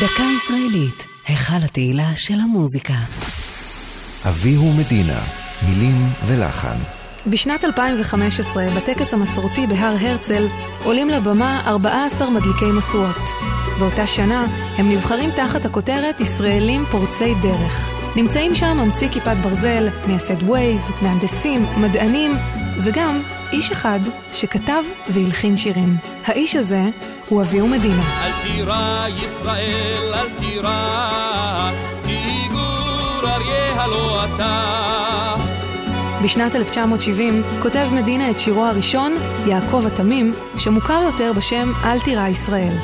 דקה ישראלית, היכל התהילה של המוזיקה. אביהו מדינה, מילים ולחן. בשנת 2015, בטקס המסורתי בהר הרצל, עולים לבמה 14 מדליקי משואות. באותה שנה, הם נבחרים תחת הכותרת ישראלים פורצי דרך. נמצאים שם ממציא כיפת ברזל, מייסד ווייז, מהנדסים, מדענים, וגם איש אחד שכתב והלחין שירים. האיש הזה הוא אביהו מדינה. אל תירא ישראל, אל תירא, כי גור אריה הלא אתה. בשנת 1970 כותב מדינה את שירו הראשון, יעקב התמים, שמוכר יותר בשם אל תירא ישראל.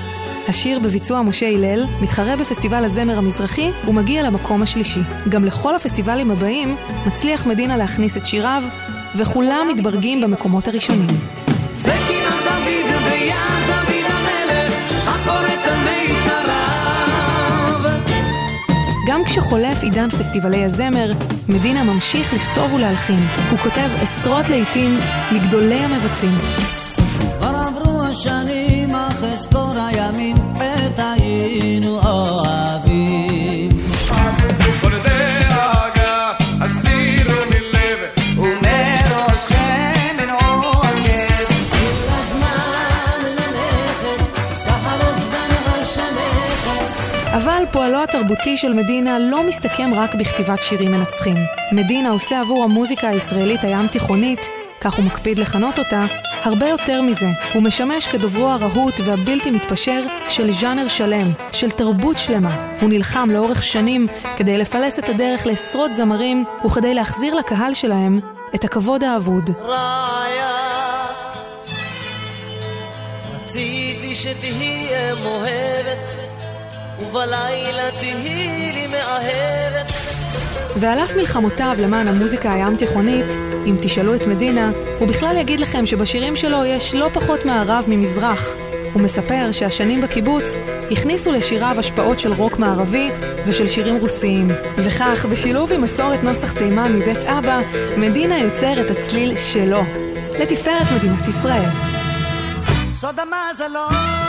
השיר בביצוע משה הלל מתחרה בפסטיבל הזמר המזרחי ומגיע למקום השלישי. גם לכל הפסטיבלים הבאים מצליח מדינה להכניס את שיריו, וכולם מתברגים במקומות הראשונים. גם כשחולף עידן פסטיבלי הזמר, מדינה ממשיך לכתוב ולהלחין. הוא כותב עשרות לעיתים לגדולי המבצעים. כבר עברו השנים, אך אזכור הימים, עת היינו אוהבים. כל דאגה הסירו מלב, ומראשכם אין עוגב. אין הזמן ללכת, ככה נובן רשמכת. אבל פועלו התרבותי של מדינה לא מסתכם רק בכתיבת שירים מנצחים. מדינה עושה עבור המוזיקה הישראלית הים תיכונית, כך הוא מקפיד לכנות אותה, הרבה יותר מזה. הוא משמש כדוברו הרהוט והבלתי מתפשר של ז'אנר שלם, של תרבות שלמה. הוא נלחם לאורך שנים כדי לפלס את הדרך לעשרות זמרים, וכדי להחזיר לקהל שלהם את הכבוד האבוד. ראיה, רציתי שתהיה מוהבת, ובלילה תהיה לי מאהבת. ועל אף מלחמותיו למען המוזיקה הים תיכונית, אם תשאלו את מדינה, הוא בכלל יגיד לכם שבשירים שלו יש לא פחות מערב ממזרח. הוא מספר שהשנים בקיבוץ הכניסו לשיריו השפעות של רוק מערבי ושל שירים רוסיים. וכך, בשילוב עם מסורת נוסח תימן מבית אבא, מדינה יוצר את הצליל שלו. לתפארת מדינת ישראל. סוד המזלות